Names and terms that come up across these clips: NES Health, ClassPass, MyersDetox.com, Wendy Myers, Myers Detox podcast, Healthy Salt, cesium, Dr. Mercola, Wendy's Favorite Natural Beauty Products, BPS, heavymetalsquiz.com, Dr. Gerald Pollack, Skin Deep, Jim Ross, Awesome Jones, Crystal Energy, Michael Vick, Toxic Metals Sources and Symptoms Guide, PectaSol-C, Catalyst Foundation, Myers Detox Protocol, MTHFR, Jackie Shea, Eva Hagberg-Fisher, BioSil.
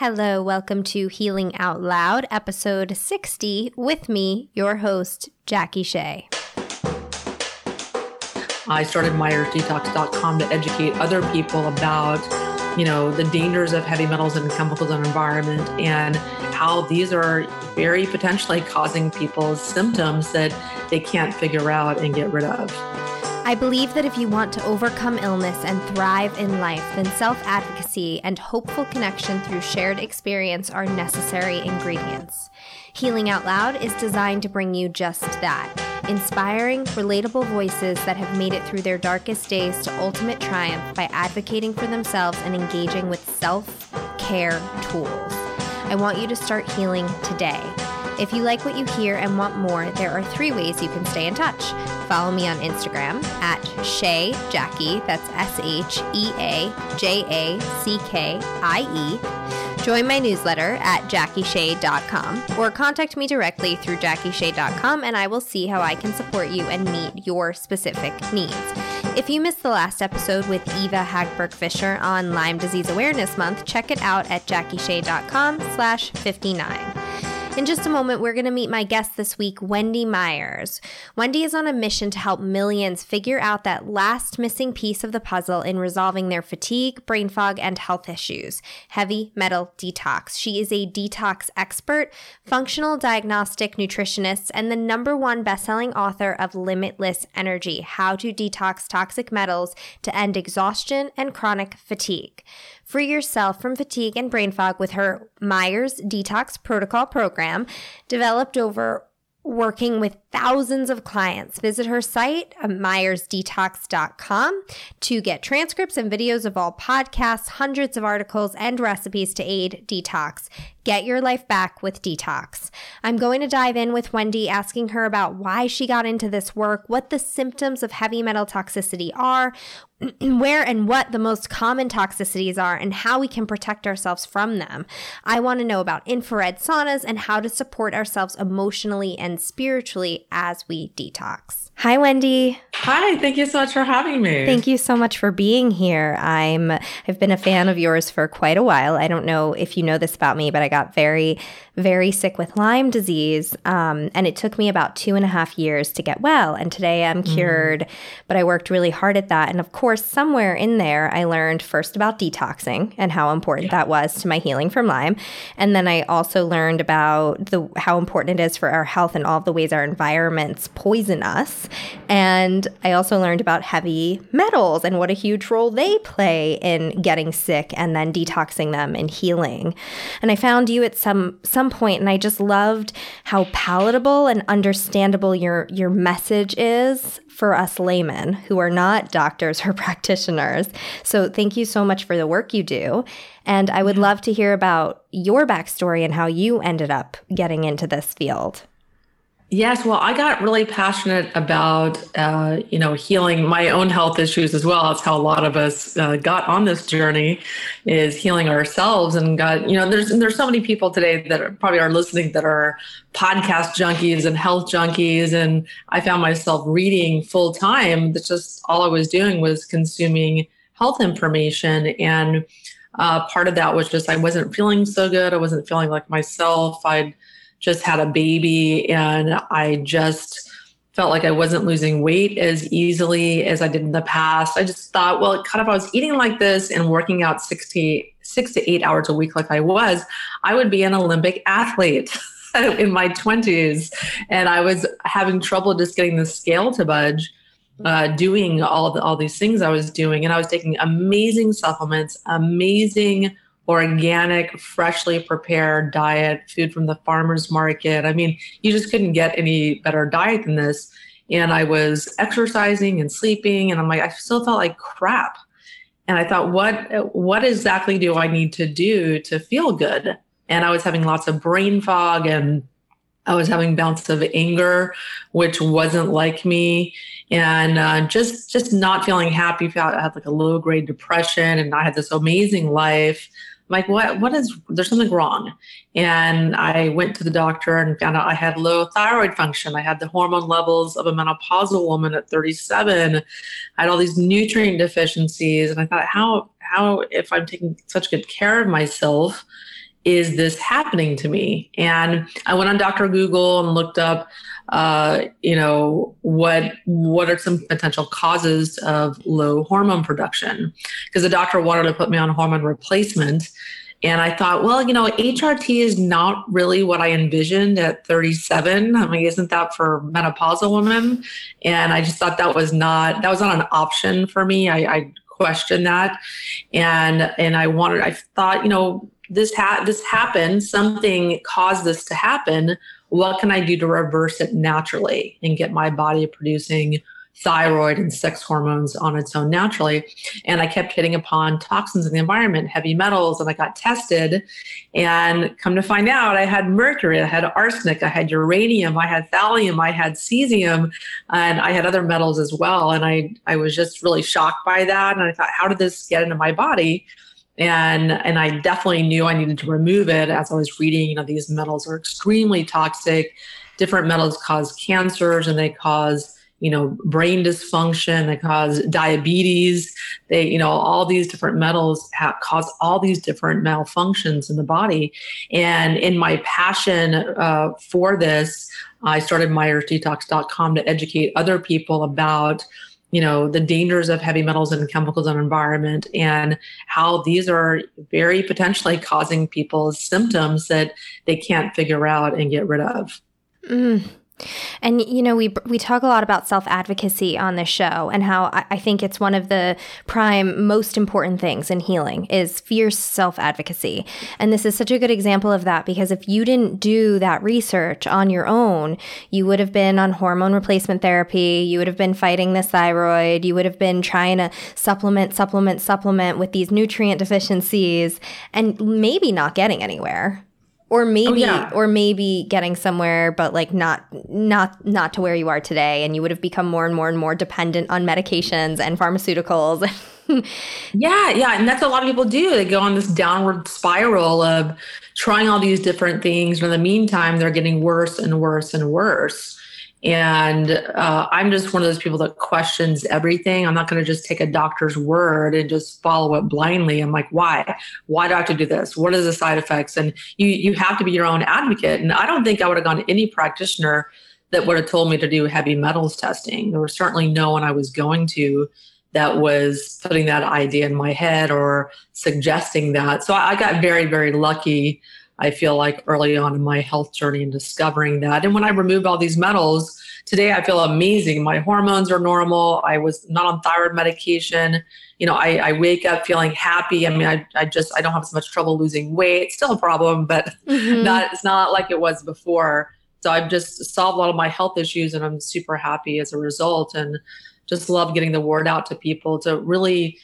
Hello, welcome to Healing Out Loud, episode 60, with me, your host, Jackie Shea. I started MyersDetox.com to educate other people about, the dangers of heavy metals and chemicals in the environment and how these are very potentially causing people symptoms that they can't figure out and get rid of. I believe that if you want to overcome illness and thrive in life, then self-advocacy and hopeful connection through shared experience are necessary ingredients. Healing Out Loud is designed to bring you just that, inspiring, relatable voices that have made it through their darkest days to ultimate triumph by advocating for themselves and engaging with self-care tools. I want you to start healing today. If you like what you hear and want more, there are 3 ways you can stay in touch. Follow me on Instagram at SheaJackie, that's SheaJackie. Join my newsletter at JackieShay.com or contact me directly through JackieShay.com and I will see how I can support you and meet your specific needs. If you missed the last episode with Eva Hagberg-Fisher on Lyme Disease Awareness Month, check it out at JackieShay.com/59. In just a moment, we're going to meet my guest this week, Wendy Myers. Wendy is on a mission to help millions figure out that last missing piece of the puzzle in resolving their fatigue, brain fog, and health issues, heavy metal detox. She is a detox expert, functional diagnostic nutritionist, and the #1 best-selling author of Limitless Energy, How to Detox Toxic Metals to End Exhaustion and Chronic Fatigue. Free yourself from fatigue and brain fog with her Myers Detox Protocol program, developed over working with thousands of clients. Visit her site, MyersDetox.com, to get transcripts and videos of all podcasts, hundreds of articles, and recipes to aid detox. Get your life back with detox. I'm going to dive in with Wendy, asking her about why she got into this work, what the symptoms of heavy metal toxicity are, where and what the most common toxicities are, and how we can protect ourselves from them. I want to know about infrared saunas and how to support ourselves emotionally and spiritually as we detox. Hi, Wendy. Hi, thank you so much for having me. Thank you so much for being here. I've been a fan of yours for quite a while. I don't know if you know this about me, but I got very, very sick with Lyme disease, and it took me about 2.5 years to get well, and today I'm cured, but I worked really hard at that, and of course, somewhere in there, I learned first about detoxing and how important that was to my healing from Lyme, and then I also learned about how important it is for our health and all the ways our environments poison us. And I also learned about heavy metals and what a huge role they play in getting sick and then detoxing them and healing. And I found you at some point, and I just loved how palatable and understandable your message is for us laymen who are not doctors or practitioners. So thank you so much for the work you do. And I would love to hear about your backstory and how you ended up getting into this field. Yes. Well, I got really passionate about, healing my own health issues as well. That's how a lot of us got on this journey, is healing ourselves. And got, there's so many people today that are probably listening that are podcast junkies and health junkies. And I found myself reading full time. That's just all I was doing, was consuming health information. And part of that was just, I wasn't feeling so good. I wasn't feeling like myself. I'd just had a baby, and I just felt like I wasn't losing weight as easily as I did in the past. I just thought, well, kind of, I was eating like this and working out 6 to 8 hours a week like I was, I would be an Olympic athlete in my 20s. And I was having trouble just getting the scale to budge, doing all these things I was doing. And I was taking amazing supplements, amazing organic, freshly prepared diet, food from the farmer's market. I mean, you just couldn't get any better diet than this. And I was exercising and sleeping, and I'm like, I still felt like crap. And I thought, what exactly do I need to do to feel good? And I was having lots of brain fog, and I was having bouts of anger, which wasn't like me, and just not feeling happy. I had like a low grade depression, and I had this amazing life. Like, what is, there's something wrong. And I went to the doctor and found out I had low thyroid function. I had the hormone levels of a menopausal woman at 37. I had all these nutrient deficiencies. And I thought, how if I'm taking such good care of myself is this happening to me? And I went on Dr. Google and looked up, what are some potential causes of low hormone production? Because the doctor wanted to put me on hormone replacement. And I thought, well, HRT is not really what I envisioned at 37. I mean, isn't that for menopausal women? And I just thought that was not an option for me. I questioned that. And I thought, this happened, something caused this to happen. What can I do to reverse it naturally and get my body producing thyroid and sex hormones on its own naturally? And I kept hitting upon toxins in the environment, heavy metals, and I got tested. And come to find out, I had mercury, I had arsenic, I had uranium, I had thallium, I had cesium, and I had other metals as well. And I was just really shocked by that. And I thought, how did this get into my body? And I definitely knew I needed to remove it. As I was reading, these metals are extremely toxic. Different metals cause cancers, and they cause, brain dysfunction, they cause diabetes. They, all these different metals cause all these different malfunctions in the body. And in my passion for this, I started MyersDetox.com to educate other people about the dangers of heavy metals and chemicals in the environment, and how these are very potentially causing people symptoms that they can't figure out and get rid of. Mm. And, we talk a lot about self-advocacy on this show, and how I think it's one of the prime most important things in healing is fierce self-advocacy. And this is such a good example of that, because if you didn't do that research on your own, you would have been on hormone replacement therapy, you would have been fighting this thyroid, you would have been trying to supplement with these nutrient deficiencies, and maybe not getting anywhere. Or maybe getting somewhere, but not to where you are today, and you would have become more and more and more dependent on medications and pharmaceuticals. Yeah, and that's what a lot of people do. They go on this downward spiral of trying all these different things, and in the meantime, they're getting worse and worse and worse. And I'm just one of those people that questions everything. I'm not going to just take a doctor's word and just follow it blindly. I'm like, why? Why do I have to do this? What are the side effects? And you have to be your own advocate. And I don't think I would have gone to any practitioner that would have told me to do heavy metals testing. There was certainly no one I was going to that was putting that idea in my head or suggesting that. So I got very, very lucky, I feel like, early on in my health journey and discovering that. And when I removed all these metals, today I feel amazing. My hormones are normal. I was not on thyroid medication. I wake up feeling happy. I mean, I don't have as much trouble losing weight. It's still a problem, but it's not like it was before. So I've just solved a lot of my health issues, and I'm super happy as a result. And just love getting the word out to people to really,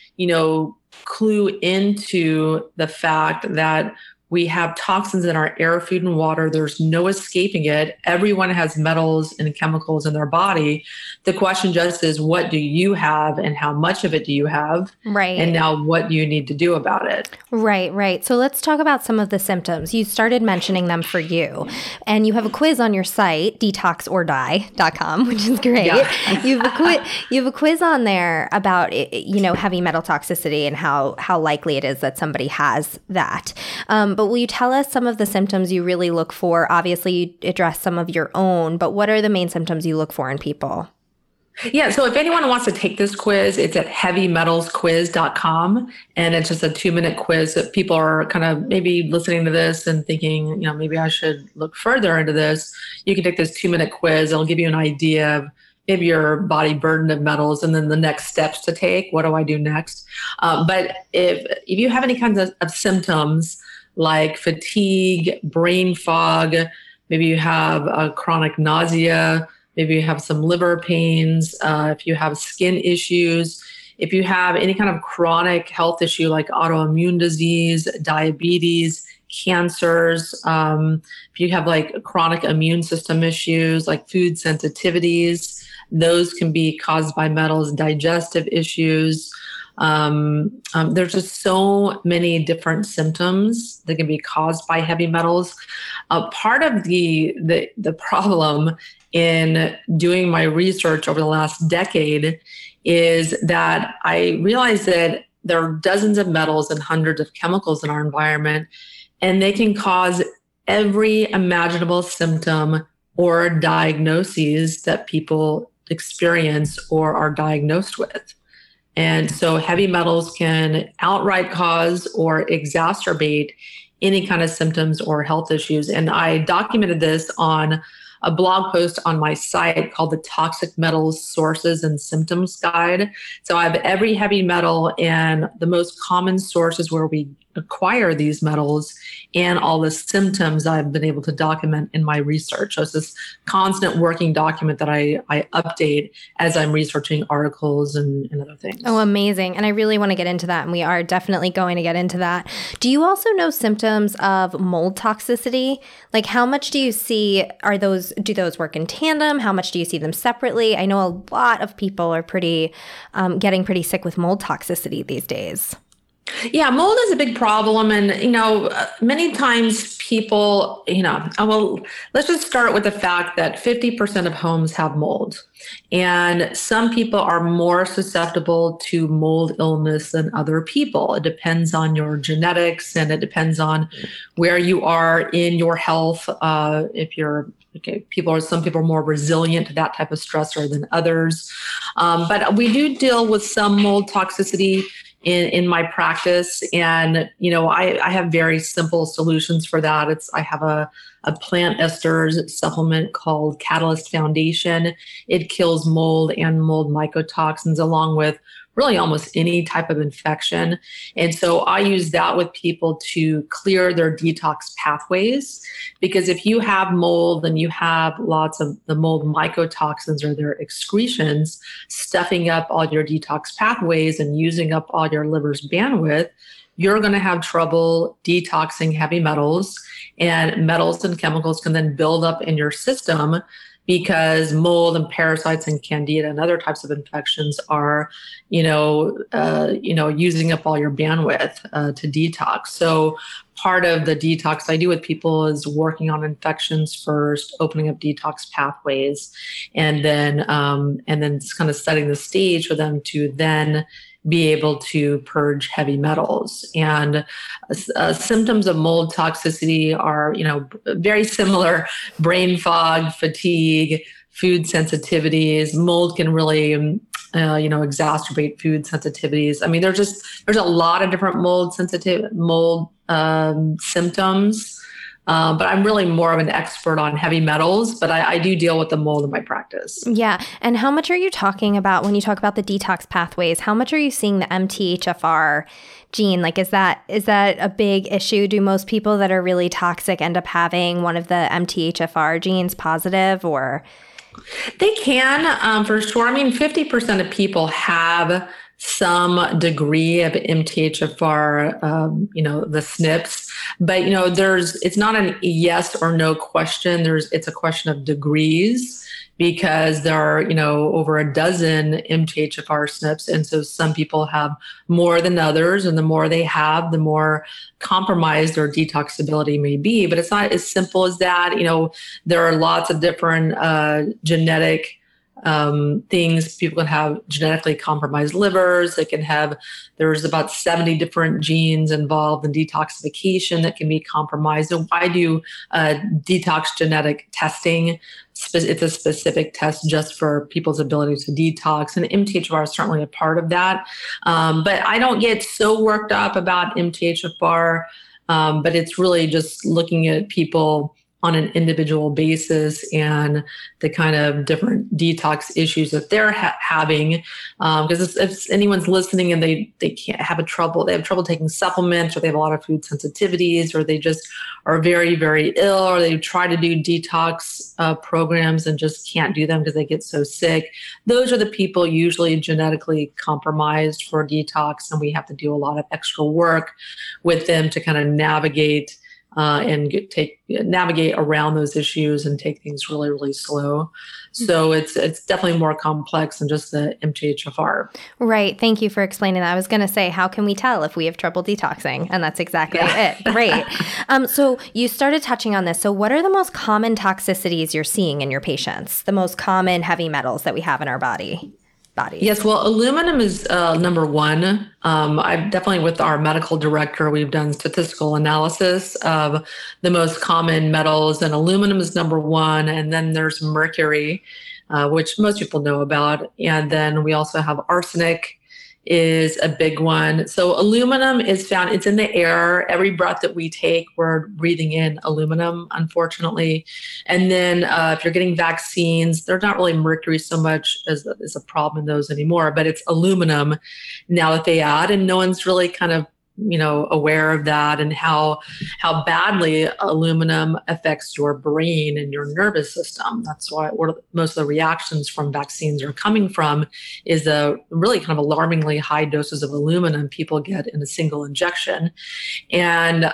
clue into the fact that we have toxins in our air, food, and water. There's no escaping it. Everyone has metals and chemicals in their body. The question just is, what do you have and how much of it do you have? Right. And now what do you need to do about it? Right. So let's talk about some of the symptoms. You started mentioning them for you. And you have a quiz on your site, detoxordie.com, which is great. Yeah. You have a quiz on there about, heavy metal toxicity and how likely it is that somebody has that. But will you tell us some of the symptoms you really look for? Obviously, you address some of your own, but what are the main symptoms you look for in people? Yeah, so if anyone wants to take this quiz, it's at heavymetalsquiz.com, and it's just a 2-minute quiz that people are kind of maybe listening to this and thinking, maybe I should look further into this. You can take this 2-minute quiz. It'll give you an idea of maybe your body burden of metals, and then the next steps to take. What do I do next? But if you have any kinds of symptoms, like fatigue, brain fog, maybe you have a chronic nausea, maybe you have some liver pains, if you have skin issues, if you have any kind of chronic health issue like autoimmune disease, diabetes, cancers, if you have like chronic immune system issues like food sensitivities, those can be caused by metals, digestive issues. There's just so many different symptoms that can be caused by heavy metals. Part of the problem in doing my research over the last decade is that I realized that there are dozens of metals and hundreds of chemicals in our environment. and they can cause every imaginable symptom or diagnoses that people experience or are diagnosed with. And so heavy metals can outright cause or exacerbate any kind of symptoms or health issues. And I documented this on a blog post on my site called the Toxic Metals Sources and Symptoms Guide. So I have every heavy metal and the most common sources where we acquire these metals and all the symptoms I've been able to document in my research. So it's this constant working document that I update as I'm researching articles and other things. Oh, amazing. And I really want to get into that. And we are definitely going to get into that. Do you also know symptoms of mold toxicity? Like how much do you see, do those work in tandem? How much do you see them separately? I know a lot of people are getting pretty sick with mold toxicity these days. Yeah, mold is a big problem. And, many times people, let's just start with the fact that 50% of homes have mold. And some people are more susceptible to mold illness than other people. It depends on your genetics and it depends on where you are in your health. Some people are more resilient to that type of stressor than others. But we do deal with some mold toxicity in my practice. And, I have very simple solutions for that. I have a plant esters supplement called Catalyst Foundation. It kills mold and mold mycotoxins along with really almost any type of infection. And so I use that with people to clear their detox pathways, because if you have mold and you have lots of the mold mycotoxins or their excretions stuffing up all your detox pathways and using up all your liver's bandwidth, you're going to have trouble detoxing heavy metals, and metals and chemicals can then build up in your system, because mold and parasites and candida and other types of infections are, using up all your bandwidth to detox. So part of the detox I do with people is working on infections first, opening up detox pathways, and then kind of setting the stage for them to then be able to purge heavy metals. And symptoms of mold toxicity are, very similar: brain fog, fatigue, food sensitivities. Mold can really, exacerbate food sensitivities. I mean, there's a lot of different mold symptoms. But I'm really more of an expert on heavy metals, but I do deal with the mold in my practice. Yeah. And how much are you talking about when you talk about the detox pathways? How much are you seeing the MTHFR gene? Like, is that a big issue? Do most people that are really toxic end up having one of the MTHFR genes positive, or? They can, for sure. I mean, 50% of people have some degree of MTHFR, the SNPs, but it's not a yes or no question. It's a question of degrees, because there are, over a dozen MTHFR SNPs. And so some people have more than others, and the more they have, the more compromised their detoxability may be, but it's not as simple as that. There are lots of different, genetic things. People can have genetically compromised livers. There's about 70 different genes involved in detoxification that can be compromised. So I do detox genetic testing. It's a specific test just for people's ability to detox, and MTHFR is certainly a part of that. But I don't get so worked up about MTHFR, but it's really just looking at people on an individual basis and the kind of different detox issues that they're having. Because if anyone's listening and they can't have trouble taking supplements, or they have a lot of food sensitivities, or they just are very, very ill, or they try to do detox programs and just can't do them because they get so sick. Those are the people usually genetically compromised for detox, and we have to do a lot of extra work with them to kind of navigate navigate around those issues and take things really, really slow. So it's definitely more complex than just the MTHFR. Right. Thank you for explaining that. I was going to say, how can we tell if we have trouble detoxing? And that's exactly it. Great. So you started touching on this. So what are the most common toxicities you're seeing in your patients? The most common heavy metals that we have in our body? bodies? Yes, well, aluminum is number one. I've definitely, with our medical director, we've done statistical analysis of the most common metals, and aluminum is number one. And then there's mercury, which most people know about. And then we also have arsenic is a big one. So aluminum is found, it's in the air. Every breath that we take, we're breathing in aluminum, unfortunately. And then if you're getting vaccines, they're not really mercury so much as a problem in those anymore, but it's aluminum now that they add, and no one's really kind of, you know, aware of that and how badly aluminum affects your brain and your nervous system. That's why most of the reactions from vaccines are coming from is a really kind of alarmingly high doses of aluminum people get in a single injection. And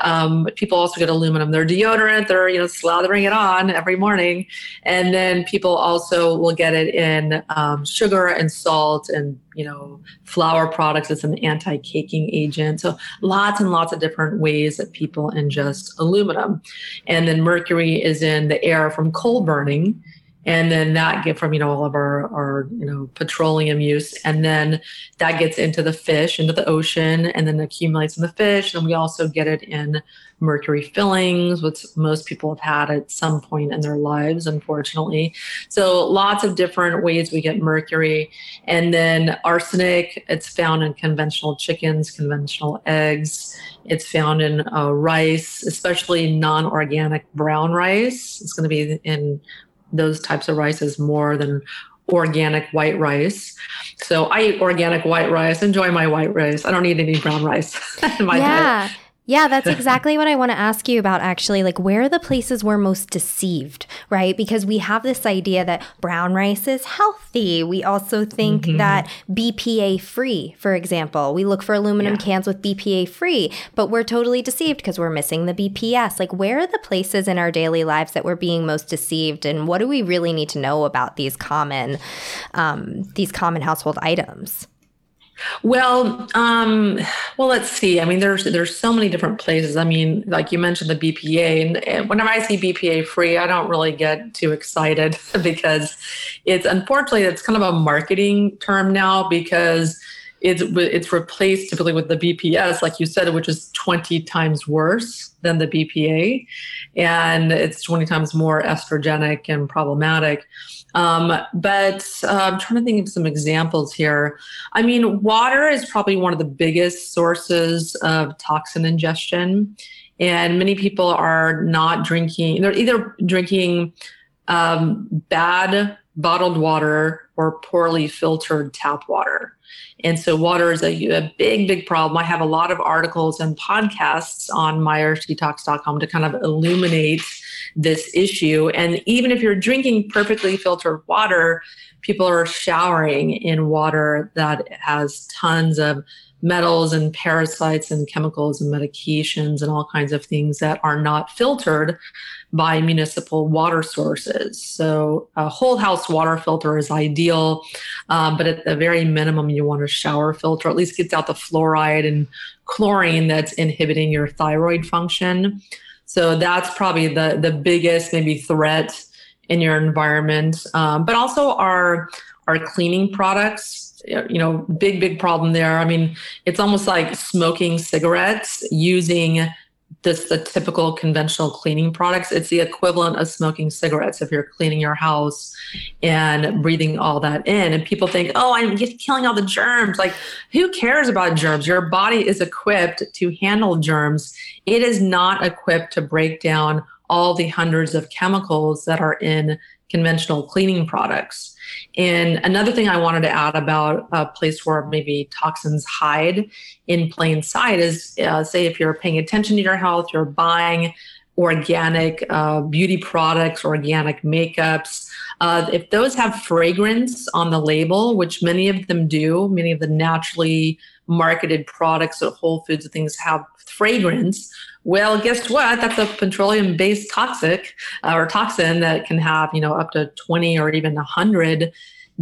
people also get aluminum. Their deodorant, they're, you know, slathering it on every morning. And then people also will get it in sugar and salt and, you know, flour products. It's an anti-caking agent. So lots and lots of different ways that people ingest aluminum. And then mercury is in the air from coal burning. And then that get from, you know, all of our, you know, petroleum use. And then that gets into the fish, into the ocean, and then accumulates in the fish. And we also get it in mercury fillings, which most people have had at some point in their lives, unfortunately. So lots of different ways we get mercury. And then arsenic, it's found in conventional chickens, conventional eggs. It's found in rice, especially non-organic brown rice. It's going to be in those types of rices more than organic white rice. So I eat organic white rice, enjoy my white rice. I don't eat any brown rice in my diet. Yeah, that's exactly what I want to ask you about, actually. Like, where are the places we're most deceived, right? Because we have this idea that brown rice is healthy. We also think that BPA-free, for example. We look for aluminum cans with BPA-free, but we're totally deceived because we're missing the BPS. Like, where are the places in our daily lives that we're being most deceived, and what do we really need to know about these common household items? Well, let's see. I mean, there's so many different places. I mean, like you mentioned the BPA, and whenever I see BPA free, I don't really get too excited because it's, unfortunately, it's kind of a marketing term now because it's replaced typically with the BPS, like you said, which is 20 times worse than the BPA, and it's 20 times more estrogenic and problematic. But I'm trying to think of some examples here. I mean, water is probably one of the biggest sources of toxin ingestion, and many people are not drinking. They're either drinking bad bottled water or poorly filtered tap water. And so water is a big, big problem. I have a lot of articles and podcasts on MyersDetox.com to kind of illuminate this issue. And even if you're drinking perfectly filtered water, people are showering in water that has tons of metals and parasites and chemicals and medications and all kinds of things that are not filtered by municipal water sources. So a whole house water filter is ideal, but at the very minimum, you want a shower filter. At least gets out the fluoride and chlorine that's inhibiting your thyroid function. So that's probably the biggest maybe threat in your environment. But also our cleaning products. You know, big, big problem there. I mean, it's almost like smoking cigarettes using the typical conventional cleaning products. It's the equivalent of smoking cigarettes if you're cleaning your house and breathing all that in. And people think, oh, I'm killing all the germs. Like, who cares about germs? Your body is equipped to handle germs. It is not equipped to break down all the hundreds of chemicals that are in conventional cleaning products. And another thing I wanted to add about a place where maybe toxins hide in plain sight is, say, if you're paying attention to your health, you're buying organic beauty products, organic makeups. If those have fragrance on the label, which many of them do, many of the naturally marketed products at Whole Foods and things have fragrance. Well, guess what? That's a petroleum-based toxin that can have, you know, up to 20 or even 100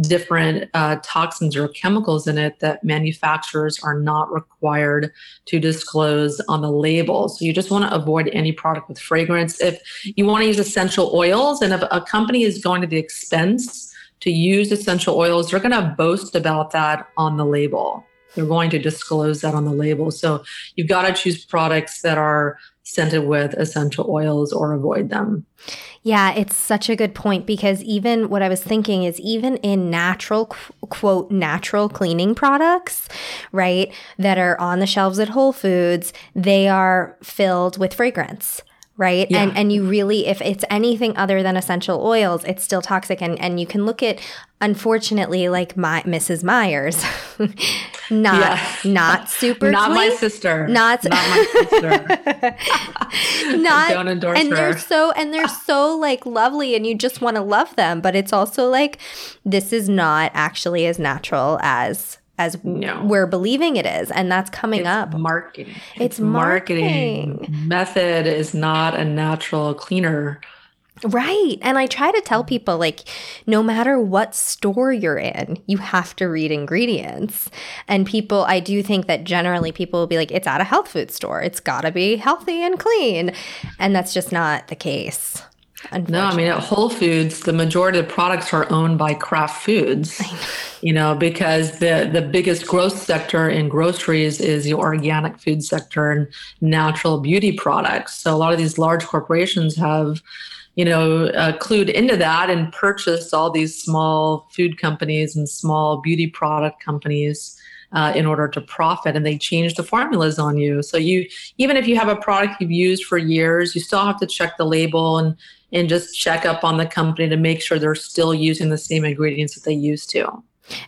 different toxins or chemicals in it that manufacturers are not required to disclose on the label. So you just want to avoid any product with fragrance. If you want to use essential oils, and if a company is going to the expense to use essential oils, they're going to boast about that on the label. They're going to disclose that on the label. So you've got to choose products that are scented with essential oils or avoid them. Yeah, it's such a good point, because even what I was thinking is even in natural, quote, natural cleaning products, right, that are on the shelves at Whole Foods, they are filled with fragrance. Right. Yeah. And you really, if it's anything other than essential oils, it's still toxic. And you can look at, unfortunately, like Mrs. Myers, not super not clean. My sister. Not my sister. Don't endorse and her. They're so like lovely, and you just want to love them. But it's also like, this is not actually as natural as we're believing it is. And that's coming up. Marketing. It's marketing. Method is not a natural cleaner. Right. And I try to tell people, like, no matter what store you're in, you have to read ingredients. And people, I do think that generally people will be like, it's at a health food store. It's got to be healthy and clean. And that's just not the case. No, I mean, at Whole Foods, the majority of products are owned by Kraft Foods, because the biggest growth sector in groceries is the organic food sector and natural beauty products. So a lot of these large corporations have, clued into that and purchased all these small food companies and small beauty product companies in order to profit, and they change the formulas on you. So even if you have a product you've used for years, you still have to check the label and just check up on the company to make sure they're still using the same ingredients that they used to.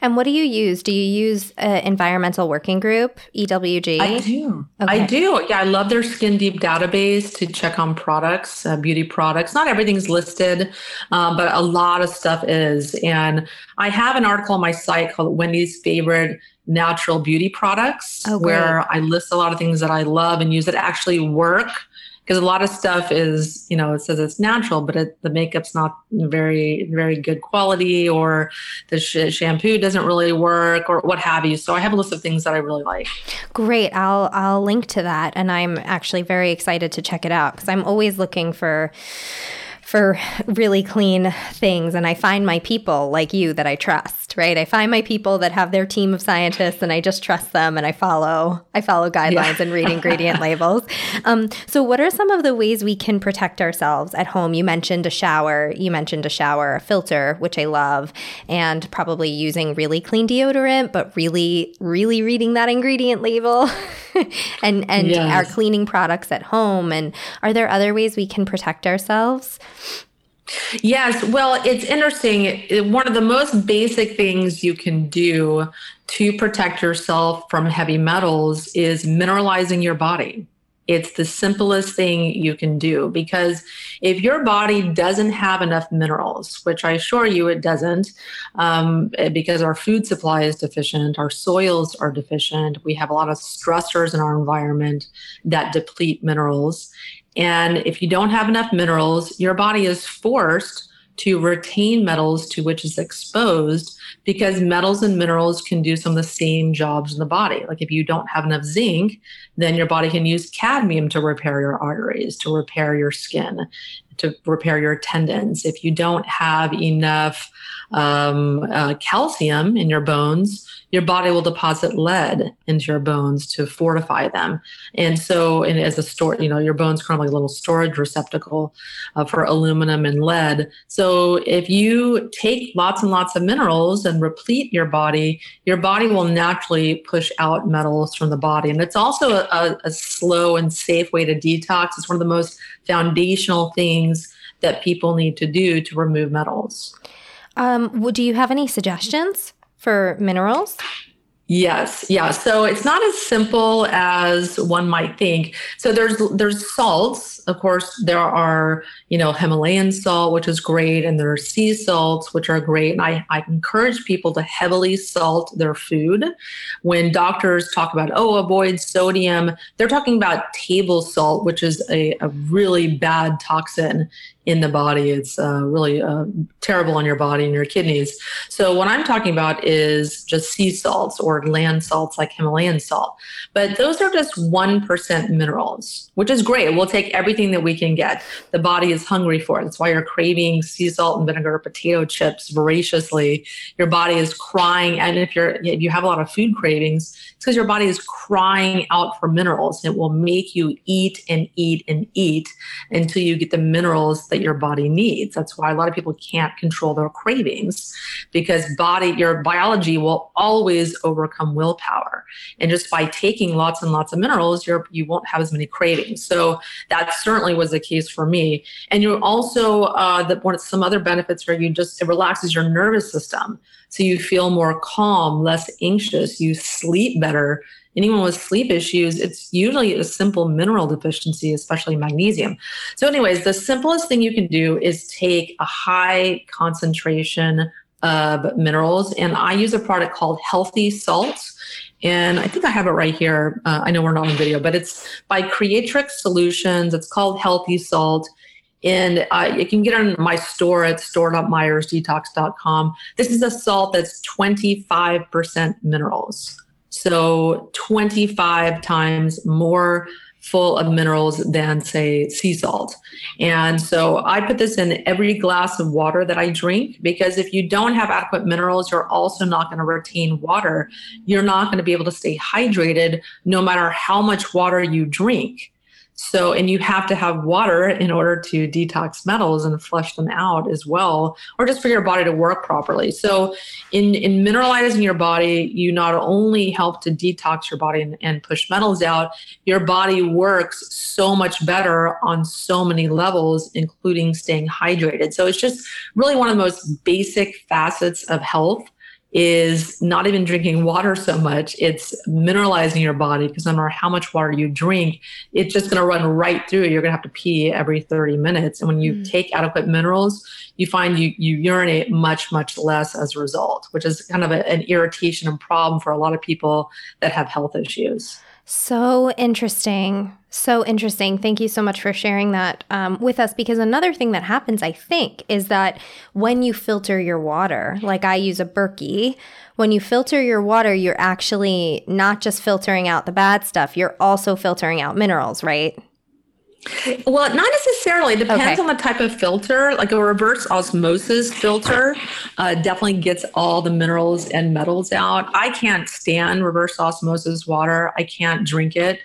And what do you use? Do you use Environmental Working Group, EWG? I do. Okay. I do. Yeah, I love their Skin Deep database to check on products, beauty products. Not everything's listed, but a lot of stuff is. And I have an article on my site called Wendy's Favorite Natural Beauty Products, where I list a lot of things that I love and use that actually work. Because a lot of stuff is, it says it's natural, but the makeup's not very, very good quality, or the shampoo doesn't really work, or what have you. So I have a list of things that I really like. Great. I'll link to that. And I'm actually very excited to check it out, because I'm always looking for really clean things. And I find my people like you that I trust, right? I find my people that have their team of scientists, and I just trust them, and I follow guidelines and read ingredient labels. So what are some of the ways we can protect ourselves at home? You mentioned a shower. You mentioned a shower filter, which I love, and probably using really clean deodorant, but really, really reading that ingredient label and yes, our cleaning products at home. And are there other ways we can protect ourselves? Yes. Well, it's interesting. One of the most basic things you can do to protect yourself from heavy metals is mineralizing your body. It's the simplest thing you can do, because if your body doesn't have enough minerals, which I assure you it doesn't, because our food supply is deficient, our soils are deficient, we have a lot of stressors in our environment that deplete minerals. And if you don't have enough minerals, your body is forced to retain metals to which it's exposed, because metals and minerals can do some of the same jobs in the body. Like if you don't have enough zinc, then your body can use cadmium to repair your arteries, to repair your skin, to repair your tendons. If you don't have enough calcium in your bones, your body will deposit lead into your bones to fortify them. And so, and as a store, your bones kind of like a little storage receptacle for aluminum and lead. So if you take lots and lots of minerals and replete your body will naturally push out metals from the body. And it's also a slow and safe way to detox. It's one of the most foundational things that people need to do to remove metals. Do you have any suggestions for minerals? Yes. Yeah. So it's not as simple as one might think. So there's salts. Of course, there are, Himalayan salt, which is great. And there are sea salts, which are great. And I encourage people to heavily salt their food. When doctors talk about, avoid sodium, they're talking about table salt, which is a really bad toxin in the body. It's really terrible on your body and your kidneys. So what I'm talking about is just sea salts or or land salts like Himalayan salt. But those are just 1% minerals, which is great. We'll take everything that we can get. The body is hungry for it. That's why you're craving sea salt and vinegar, potato chips voraciously. Your body is crying. And if you have a lot of food cravings, it's because your body is crying out for minerals. It will make you eat and eat and eat until you get the minerals that your body needs. That's why a lot of people can't control their cravings, because your biology will always overcome willpower. And just by taking lots and lots of minerals, you won't have as many cravings. So that certainly was the case for me. And you also, some other benefits where it relaxes your nervous system. So you feel more calm, less anxious, you sleep better. Anyone with sleep issues, it's usually a simple mineral deficiency, especially magnesium. So anyways, the simplest thing you can do is take a high concentration of minerals. And I use a product called Healthy Salt. And I think I have it right here. I know we're not on video, but it's by Creatrix Solutions. It's called Healthy Salt. And you can get it in my store at store.MyersDetox.com. This is a salt that's 25% minerals. So 25 times more full of minerals than, say, sea salt. And so I put this in every glass of water that I drink, because if you don't have adequate minerals, you're also not going to retain water. You're not going to be able to stay hydrated no matter how much water you drink. So, and you have to have water in order to detox metals and flush them out as well, or just for your body to work properly. So in mineralizing your body, you not only help to detox your body and push metals out, your body works so much better on so many levels, including staying hydrated. So it's just really one of the most basic facets of health is not even drinking water so much. It's mineralizing your body, because no matter how much water you drink, it's just going to run right through. You're going to have to pee every 30 minutes. And when you take adequate minerals, you find you urinate much, much less as a result, which is kind of an irritation and problem for a lot of people that have health issues. So interesting. So interesting. Thank you so much for sharing that with us, because another thing that happens, I think, is that when you filter your water, like I use a Berkey, when you filter your water, you're actually not just filtering out the bad stuff, you're also filtering out minerals, right? Well, not necessarily. It depends on the type of filter. Like a reverse osmosis filter definitely gets all the minerals and metals out. I can't stand reverse osmosis water. I can't drink it.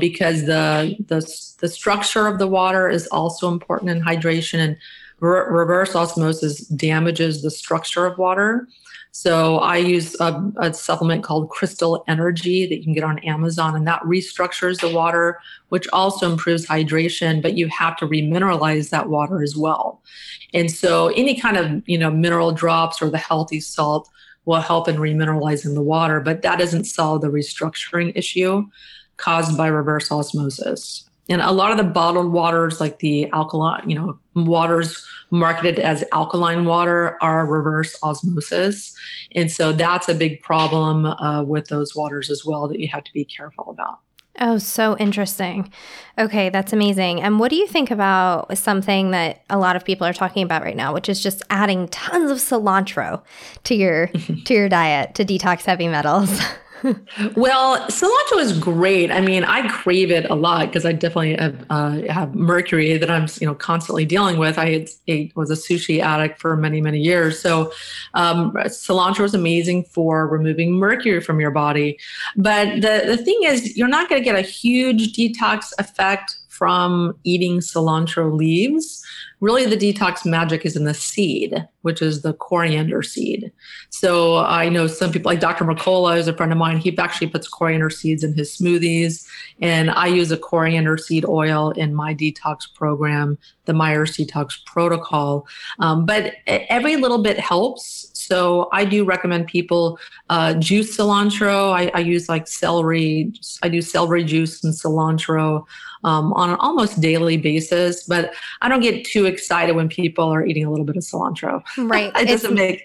Because the structure of the water is also important in hydration, and reverse osmosis damages the structure of water. So I use a supplement called Crystal Energy that you can get on Amazon, and that restructures the water, which also improves hydration, but you have to remineralize that water as well. And so any kind of, mineral drops or the Healthy Salt will help in remineralizing the water, but that doesn't solve the restructuring issue caused by reverse osmosis. And a lot of the bottled waters, like the alkaline, waters marketed as alkaline water, are reverse osmosis. And so that's a big problem with those waters as well that you have to be careful about. Oh, so interesting. Okay, that's amazing. And what do you think about something that a lot of people are talking about right now, which is just adding tons of cilantro to your diet to detox heavy metals? Well, cilantro is great. I mean, I crave it a lot because I definitely have mercury that I'm, constantly dealing with. I was a sushi addict for many, many years. So cilantro is amazing for removing mercury from your body. But the thing is, you're not going to get a huge detox effect from eating cilantro leaves. Really, the detox magic is in the seed, which is the coriander seed. So I know some people, like Dr. Mercola is a friend of mine, he actually puts coriander seeds in his smoothies. And I use a coriander seed oil in my detox program, the Myers Detox Protocol. But every little bit helps. So I do recommend people juice cilantro. I use like celery. I do celery juice and cilantro on an almost daily basis. But I don't get too excited when people are eating a little bit of cilantro. Right. It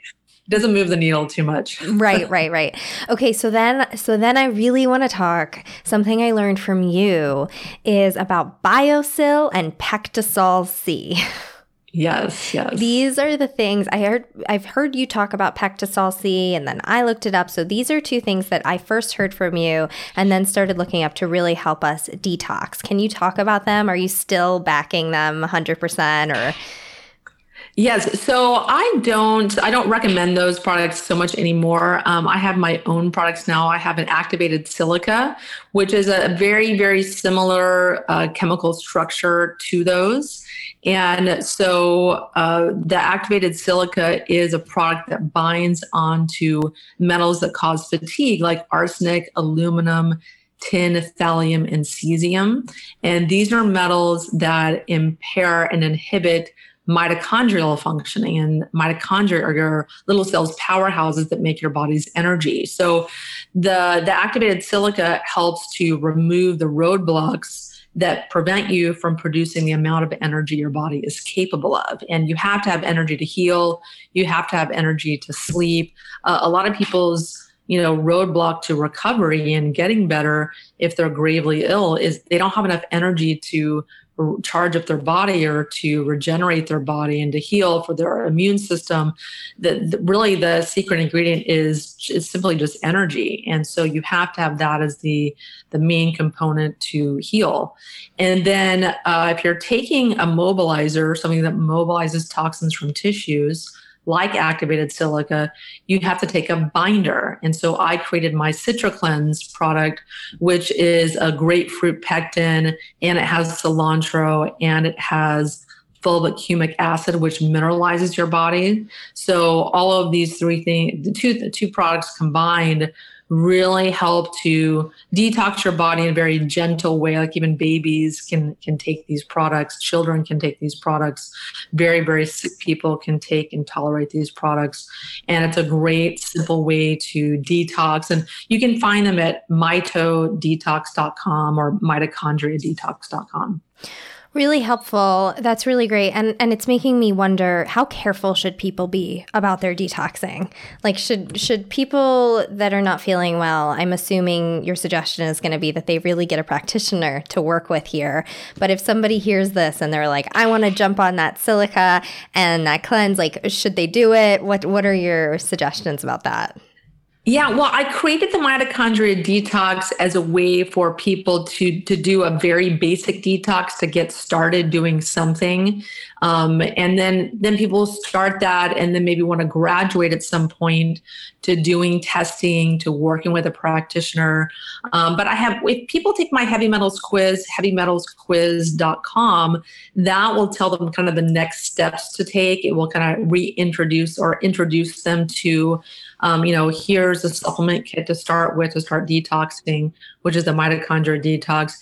doesn't move the needle too much. Right. Okay, so then I really want to talk. Something I learned from you is about BioSil and PectaSol-C. Yes, yes. These are the things I've heard you talk about PectaSol-C, and then I looked it up. So these are two things that I first heard from you and then started looking up to really help us detox. Can you talk about them? Are you still backing them 100% or? Yes. So I don't recommend those products so much anymore. I have my own products now. I have an activated silica, which is a very, very similar chemical structure to those. And so the activated silica is a product that binds onto metals that cause fatigue, like arsenic, aluminum, tin, thallium, and cesium. And these are metals that impair and inhibit mitochondrial functioning, and mitochondria are your little cells, powerhouses that make your body's energy. So the activated silica helps to remove the roadblocks that prevent you from producing the amount of energy your body is capable of. And you have to have energy to heal. You have to have energy to sleep. A lot of people's roadblock to recovery and getting better if they're gravely ill is they don't have enough energy to charge up their body or to regenerate their body and to heal for their immune system. Really the secret ingredient is simply just energy. And so you have to have that as the main component to heal. And then if you're taking a mobilizer, something that mobilizes toxins from tissues, like activated silica, you have to take a binder. And so I created my CitraCleanse product, which is a grapefruit pectin, and it has cilantro, and it has fulvic humic acid, which mineralizes your body. So all of these three things, the two products combined, really help to detox your body in a very gentle way. Like even babies can take these products. Children can take these products. Very, very sick people can take and tolerate these products. And it's a great, simple way to detox. And you can find them at mitodetox.com or mitochondria detox.com. Really helpful. That's really great. And it's making me wonder, how careful should people be about their detoxing? Like should people that are not feeling well, I'm assuming your suggestion is going to be that they really get a practitioner to work with here. But if somebody hears this and they're like, I want to jump on that silica and that cleanse, like, should they do it? What are your suggestions about that? Yeah, well, I created the mitochondria detox as a way for people to do a very basic detox to get started doing something. And then people start that and then maybe want to graduate at some point to doing testing, to working with a practitioner. But if people take my heavy metals quiz, heavymetalsquiz.com, that will tell them kind of the next steps to take. It will kind of reintroduce or introduce them to here's a supplement kit to start with, to start detoxing, which is the mitochondria detox.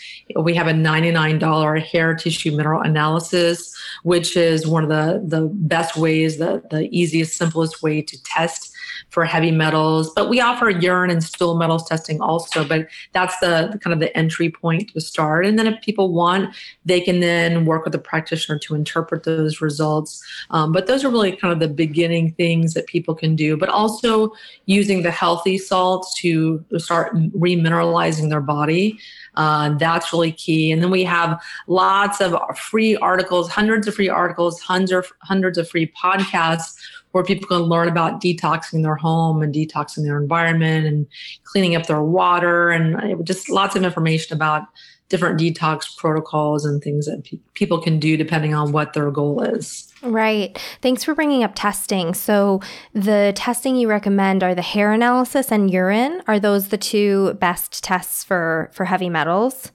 We have a $99 hair tissue mineral analysis, which is one of the best ways, the easiest, simplest way to test for heavy metals. But we offer urine and stool metals testing also, but that's the kind of the entry point to start. And then if people want, they can then work with a practitioner to interpret those results. But those are really kind of the beginning things that people can do, but also using the healthy salt to start remineralizing their body. That's really key. And then we have lots of free articles, hundreds of free podcasts where people can learn about detoxing their home and detoxing their environment and cleaning up their water, and just lots of information about different detox protocols and things that people can do depending on what their goal is. Right. Thanks for bringing up testing. So the testing you recommend are the hair analysis and urine. Are those the two best tests for heavy metals?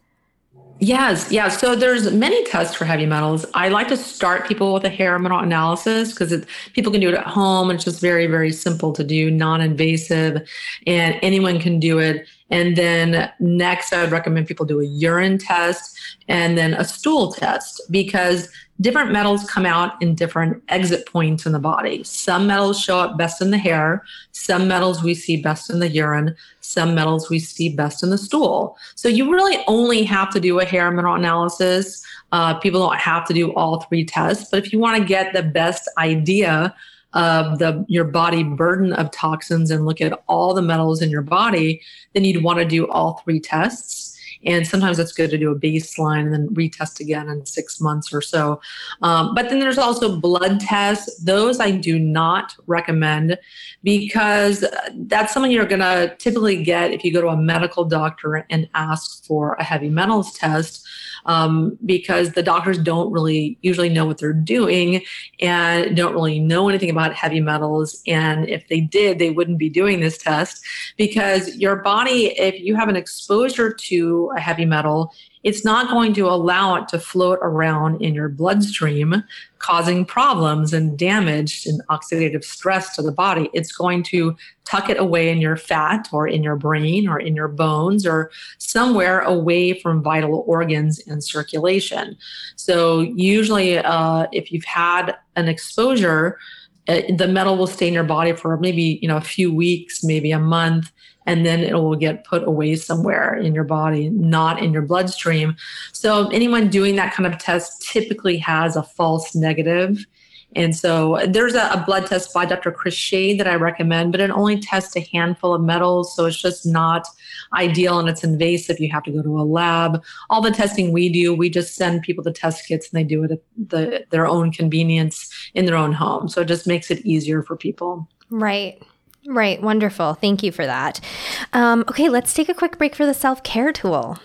Yes. Yeah. So there's many tests for heavy metals. I like to start people with a hair mineral analysis because people can do it at home. It's just very, very simple to do, non-invasive, and anyone can do it. And then next, I would recommend people do a urine test and then a stool test, because different metals come out in different exit points in the body. Some metals show up best in the hair. Some metals we see best in the urine. Some metals we see best in the stool. So you really only have to do a hair mineral analysis. People don't have to do all three tests. But if you want to get the best idea of your body burden of toxins and look at all the metals in your body, then you'd want to do all three tests. And sometimes it's good to do a baseline and then retest again in 6 months or so. But then there's also blood tests. Those I do not recommend because that's something you're going to typically get if you go to a medical doctor and ask for a heavy metals test, because the doctors don't really usually know what they're doing and don't really know anything about heavy metals. And if they did, they wouldn't be doing this test, because your body, if you have an exposure to a heavy metal, it's not going to allow it to float around in your bloodstream, causing problems and damage and oxidative stress to the body. It's going to tuck it away in your fat or in your brain or in your bones or somewhere away from vital organs and circulation. So usually if you've had an exposure, the metal will stay in your body for maybe, a few weeks, maybe a month, and then it will get put away somewhere in your body, not in your bloodstream. So anyone doing that kind of test typically has a false negative. And so there's a blood test by Dr. Chris Shade that I recommend, but it only tests a handful of metals. So it's just not ideal and it's invasive. You have to go to a lab. All the testing we do, we just send people the test kits and they do it at their own convenience in their own home. So it just makes it easier for people. Right. Wonderful. Thank you for that. Okay, let's take a quick break for the self-care tool.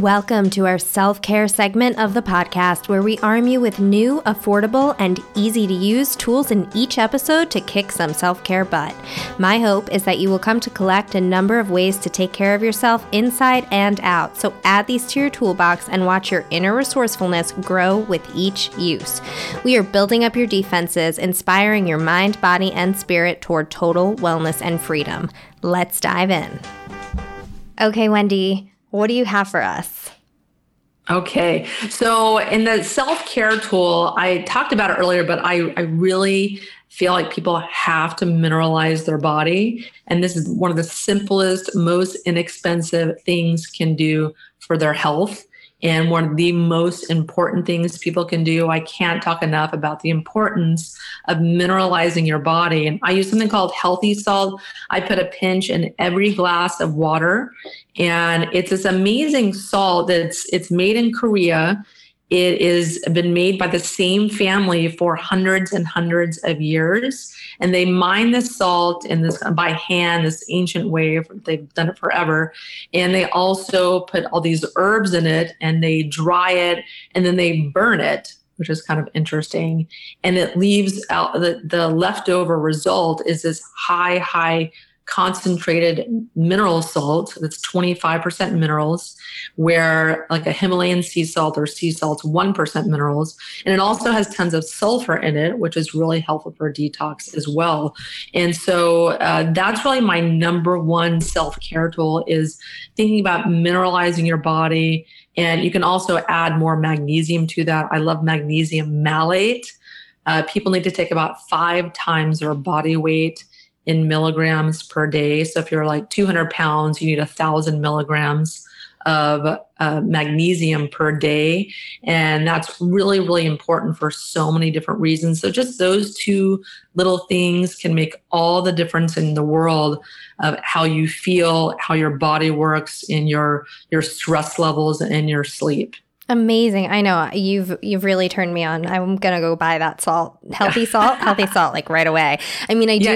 Welcome to our self-care segment of the podcast, where we arm you with new, affordable, and easy-to-use tools in each episode to kick some self-care butt. My hope is that you will come to collect a number of ways to take care of yourself inside and out, so add these to your toolbox and watch your inner resourcefulness grow with each use. We are building up your defenses, inspiring your mind, body, and spirit toward total wellness and freedom. Let's dive in. Okay, Wendy. What do you have for us? Okay. So in the self-care tool, I talked about it earlier, but I really feel like people have to mineralize their body. And this is one of the simplest, most inexpensive things can do for their health. And one of the most important things people can do, I can't talk enough about the importance of mineralizing your body. And I use something called Healthy Salt. I put a pinch in every glass of water. And it's this amazing salt that's made in Korea. It has been made by the same family for hundreds and hundreds of years. And they mine this salt by hand, this ancient way. They've done it forever. And they also put all these herbs in it and they dry it and then they burn it, which is kind of interesting. And it leaves out the leftover result is this high concentrated mineral salt that's 25% minerals, where like a Himalayan sea salt or sea salt's 1% minerals. And it also has tons of sulfur in it, which is really helpful for detox as well. And so that's really my number one self-care tool, is thinking about mineralizing your body. And you can also add more magnesium to that. I love magnesium malate. People need to take about 5 times their body weight in milligrams per day. So if you're like 200 pounds, you need 1,000 milligrams of magnesium per day. And that's really, really important for so many different reasons. So just those two little things can make all the difference in the world of how you feel, how your body works, in your stress levels and your sleep. Amazing. I know. You've really turned me on. I'm going to go buy that salt. Healthy salt, like right away. I mean, I do. Yeah,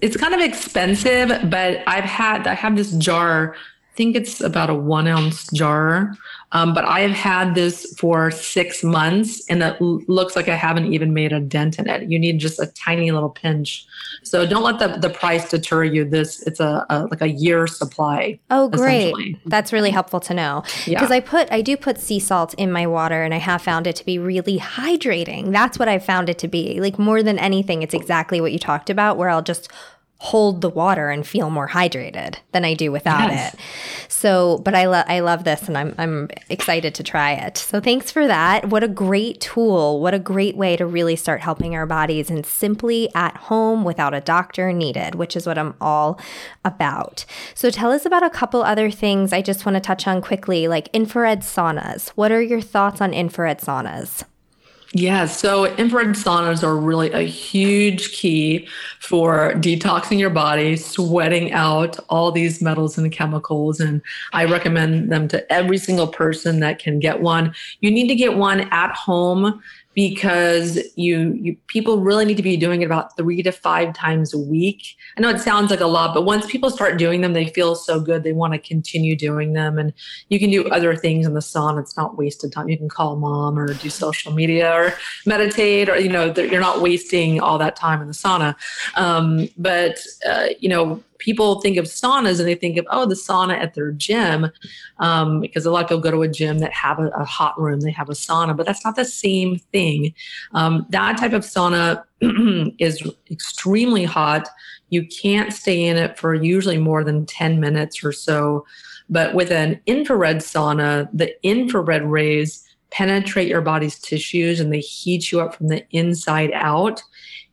it's kind of expensive, but I have this jar. I think it's about a 1-ounce jar. But I have had this for 6 months and it looks like I haven't even made a dent in it. You need just a tiny little pinch. So don't let the price deter you. It's a year supply. Oh, great. That's really helpful to know. Yeah. Because I do put sea salt in my water, and I have found it to be really hydrating. That's what I found it to be. Like, more than anything, it's exactly what you talked about, where I'll just hold the water and feel more hydrated than I do without it. So, but I love this, and I'm excited to try it. So thanks for that. What a great tool. What a great way to really start helping our bodies, and simply at home without a doctor needed, which is what I'm all about. So tell us about a couple other things I just want to touch on quickly, like infrared saunas. What are your thoughts on infrared saunas? Yeah, so infrared saunas are really a huge key for detoxing your body, sweating out all these metals and chemicals. And I recommend them to every single person that can get one. You need to get one at home because you people really need to be doing it about 3 to 5 times a week. I know it sounds like a lot, but once people start doing them, they feel so good. They want to continue doing them. And you can do other things in the sauna. It's not wasted time. You can call mom or do social media or meditate, or, you know, you're not wasting all that time in the sauna. People think of saunas and they think of, the sauna at their gym, because a lot of people go to a gym that have a hot room, they have a sauna, but that's not the same thing. That type of sauna is extremely hot. You can't stay in it for usually more than 10 minutes or so. But with an infrared sauna, the infrared rays penetrate your body's tissues and they heat you up from the inside out.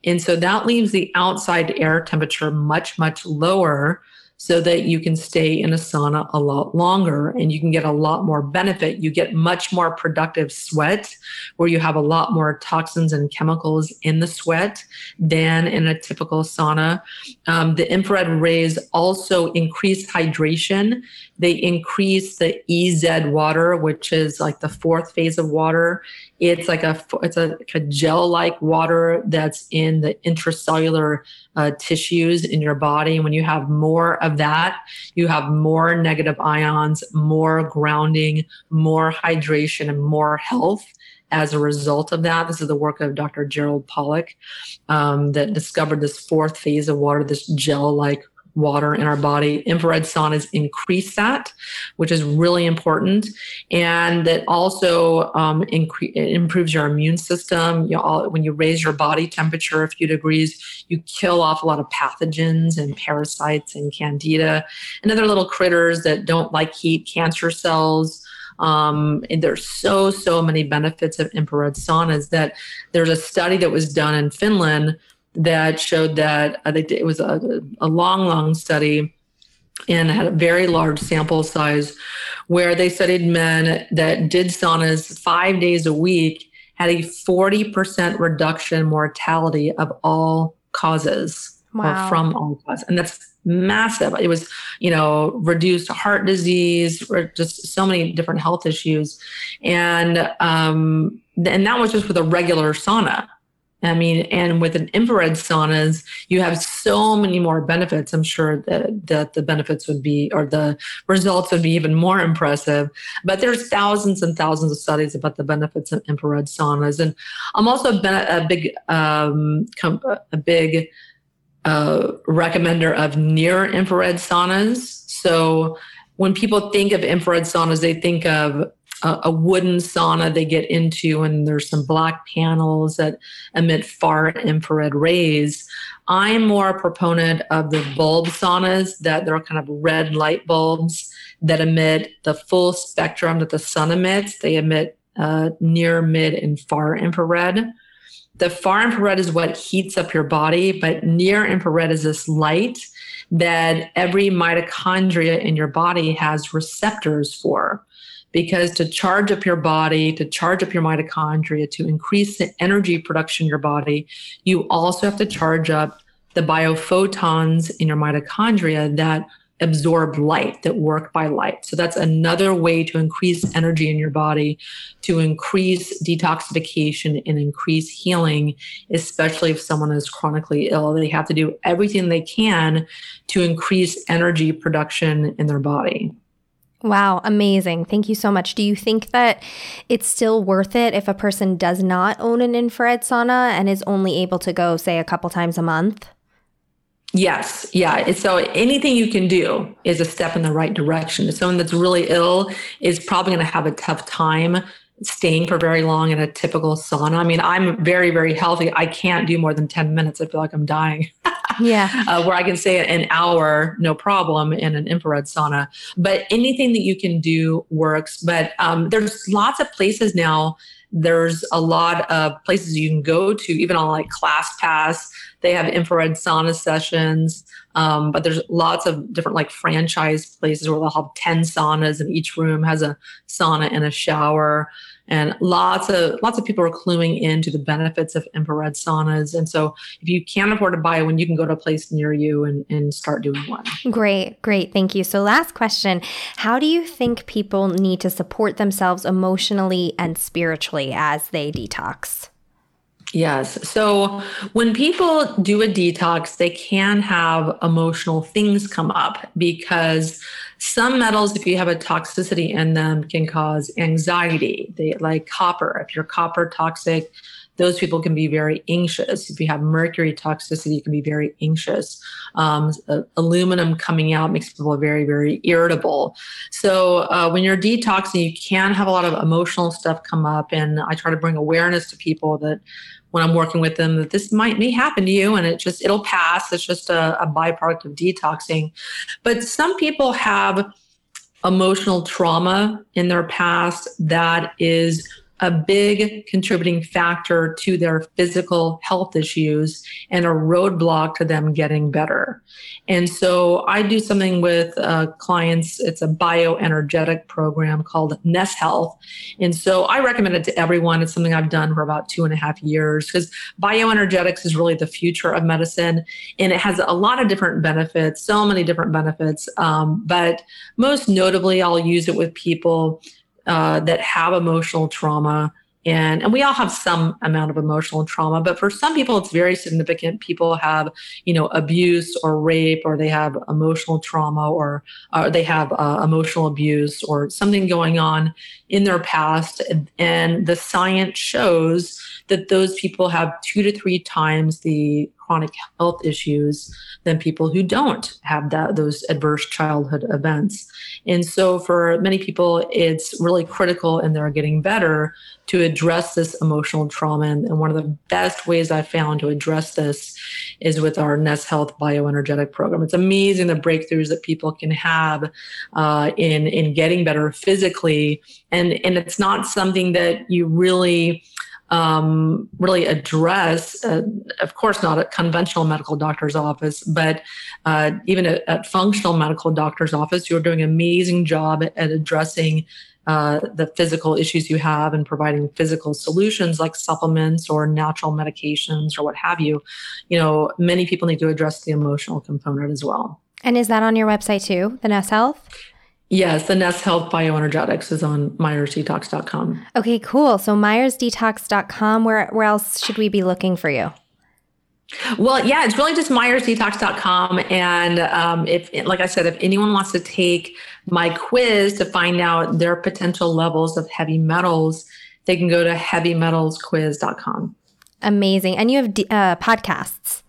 And so that leaves the outside air temperature much, much lower so that you can stay in a sauna a lot longer and you can get a lot more benefit. You get much more productive sweat where you have a lot more toxins and chemicals in the sweat than in a typical sauna. The infrared rays also increase hydration. They increase the EZ water, which is like the 4th phase of water. It's like a gel-like water that's in the intracellular tissues in your body. And when you have more of that, you have more negative ions, more grounding, more hydration, and more health. As a result of that, this is the work of Dr. Gerald Pollack that discovered this 4th phase of water, this gel-like water in our body. Infrared saunas increase that, which is really important. And that also improves your immune system. When you raise your body temperature a few degrees, you kill off a lot of pathogens and parasites and candida and other little critters that don't like heat, cancer cells. And there's so many benefits of infrared saunas that there's a study that was done in Finland that showed that it was a long study and had a very large sample size where they studied men that did saunas 5 days a week had a 40% reduction in mortality of all causes. Wow. Or from all causes. And that's massive. It was, reduced heart disease or just so many different health issues. And that was just with a regular sauna. And with an infrared saunas, you have so many more benefits. I'm sure that the benefits would be, or the results would be even more impressive. But there's thousands and thousands of studies about the benefits of infrared saunas. And I'm also a big recommender of near infrared saunas. So when people think of infrared saunas, they think of a wooden sauna they get into and there's some black panels that emit far infrared rays. I'm more a proponent of the bulb saunas, that they're kind of red light bulbs that emit the full spectrum that the sun emits. They emit near, mid, and far infrared. The far infrared is what heats up your body, but near infrared is this light that every mitochondria in your body has receptors for. Because to charge up your body, to charge up your mitochondria, to increase the energy production in your body, you also have to charge up the biophotons in your mitochondria that absorb light, that work by light. So that's another way to increase energy in your body, to increase detoxification and increase healing, especially if someone is chronically ill. They have to do everything they can to increase energy production in their body. Wow, amazing. Thank you so much. Do you think that it's still worth it if a person does not own an infrared sauna and is only able to go, say, a couple times a month? Yes. Yeah. So anything you can do is a step in the right direction. Someone that's really ill is probably going to have a tough time staying for very long in a typical sauna. I'm very, very healthy. I can't do more than 10 minutes. I feel like I'm dying. Yeah. Where I can stay an hour, no problem, in an infrared sauna. But anything that you can do works. But there's lots of places now. There's a lot of places you can go to, even on like ClassPass. They have infrared sauna sessions, but there's lots of different like franchise places where they'll have 10 saunas and each room has a sauna and a shower. And lots of people are cluing into the benefits of infrared saunas. And so if you can't afford to buy one, you can go to a place near you and start doing one. Great. Great. Thank you. So last question, how do you think people need to support themselves emotionally and spiritually as they detox? Yes. So when people do a detox, they can have emotional things come up because some metals, if you have a toxicity in them, can cause anxiety. They like copper. If you're copper toxic, those people can be very anxious. If you have mercury toxicity, you can be very anxious. Aluminum coming out makes people very, very irritable. So when you're detoxing, you can have a lot of emotional stuff come up. And I try to bring awareness to people that when I'm working with them, that this may happen to you and it'll pass. It's just a byproduct of detoxing. But some people have emotional trauma in their past that is a big contributing factor to their physical health issues and a roadblock to them getting better. And so I do something with clients. It's a bioenergetic program called NES Health. And so I recommend it to everyone. It's something I've done for about 2.5 years because bioenergetics is really the future of medicine. And it has a lot of different benefits, so many different benefits. But most notably, I'll use it with people that have emotional trauma. And we all have some amount of emotional trauma, but for some people, it's very significant. People have, abuse or rape, or they have emotional trauma, or they have emotional abuse or something going on in their past. And the science shows that those people have 2 to 3 times the chronic health issues than people who don't have those adverse childhood events. And so for many people, it's really critical and they're getting better to address this emotional trauma. And one of the best ways I found to address this is with our NES Health bioenergetic program. It's amazing the breakthroughs that people can have in getting better physically. And it's not something that you really address, of course, not at conventional medical doctor's office, but even at functional medical doctor's office, you're doing an amazing job at addressing the physical issues you have and providing physical solutions like supplements or natural medications or what have you. Many people need to address the emotional component as well. And is that on your website too, the NES Health? Yes, the NES Health Bioenergetics is on MyersDetox.com. Okay, cool. So MyersDetox.com, where else should we be looking for you? Well, yeah, it's really just MyersDetox.com. And if anyone wants to take my quiz to find out their potential levels of heavy metals, they can go to heavymetalsquiz.com. Amazing. And you have podcasts.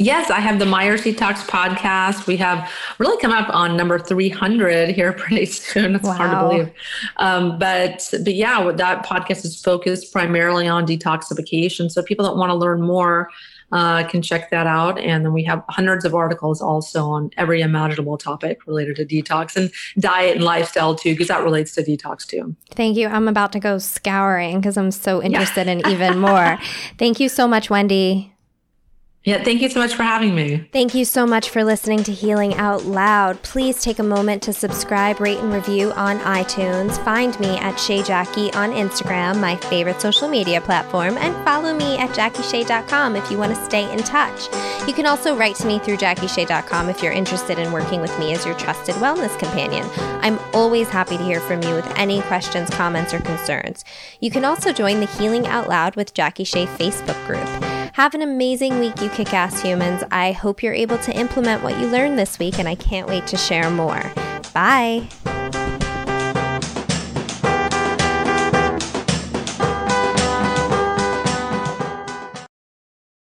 Yes, I have the Myers Detox podcast. We have really come up on number 300 here pretty soon. It's hard to believe. But yeah, that podcast is focused primarily on detoxification. So people that want to learn more can check that out. And then we have hundreds of articles also on every imaginable topic related to detox and diet and lifestyle too, because that relates to detox too. Thank you. I'm about to go scouring because I'm so interested in even more. Thank you so much, Wendy. Yeah, thank you so much for having me. Thank you so much for listening to Healing Out Loud. Please take a moment to subscribe, rate, and review on iTunes. Find me at Shea Jackie on Instagram, my favorite social media platform, and follow me at JackieShay.com if you want to stay in touch. You can also write to me through JackieShay.com if you're interested in working with me as your trusted wellness companion. I'm always happy to hear from you with any questions, comments, or concerns. You can also join the Healing Out Loud with Jackie Shea Facebook group. Have an amazing week, you kick-ass humans. I hope you're able to implement what you learned this week, and I can't wait to share more. Bye.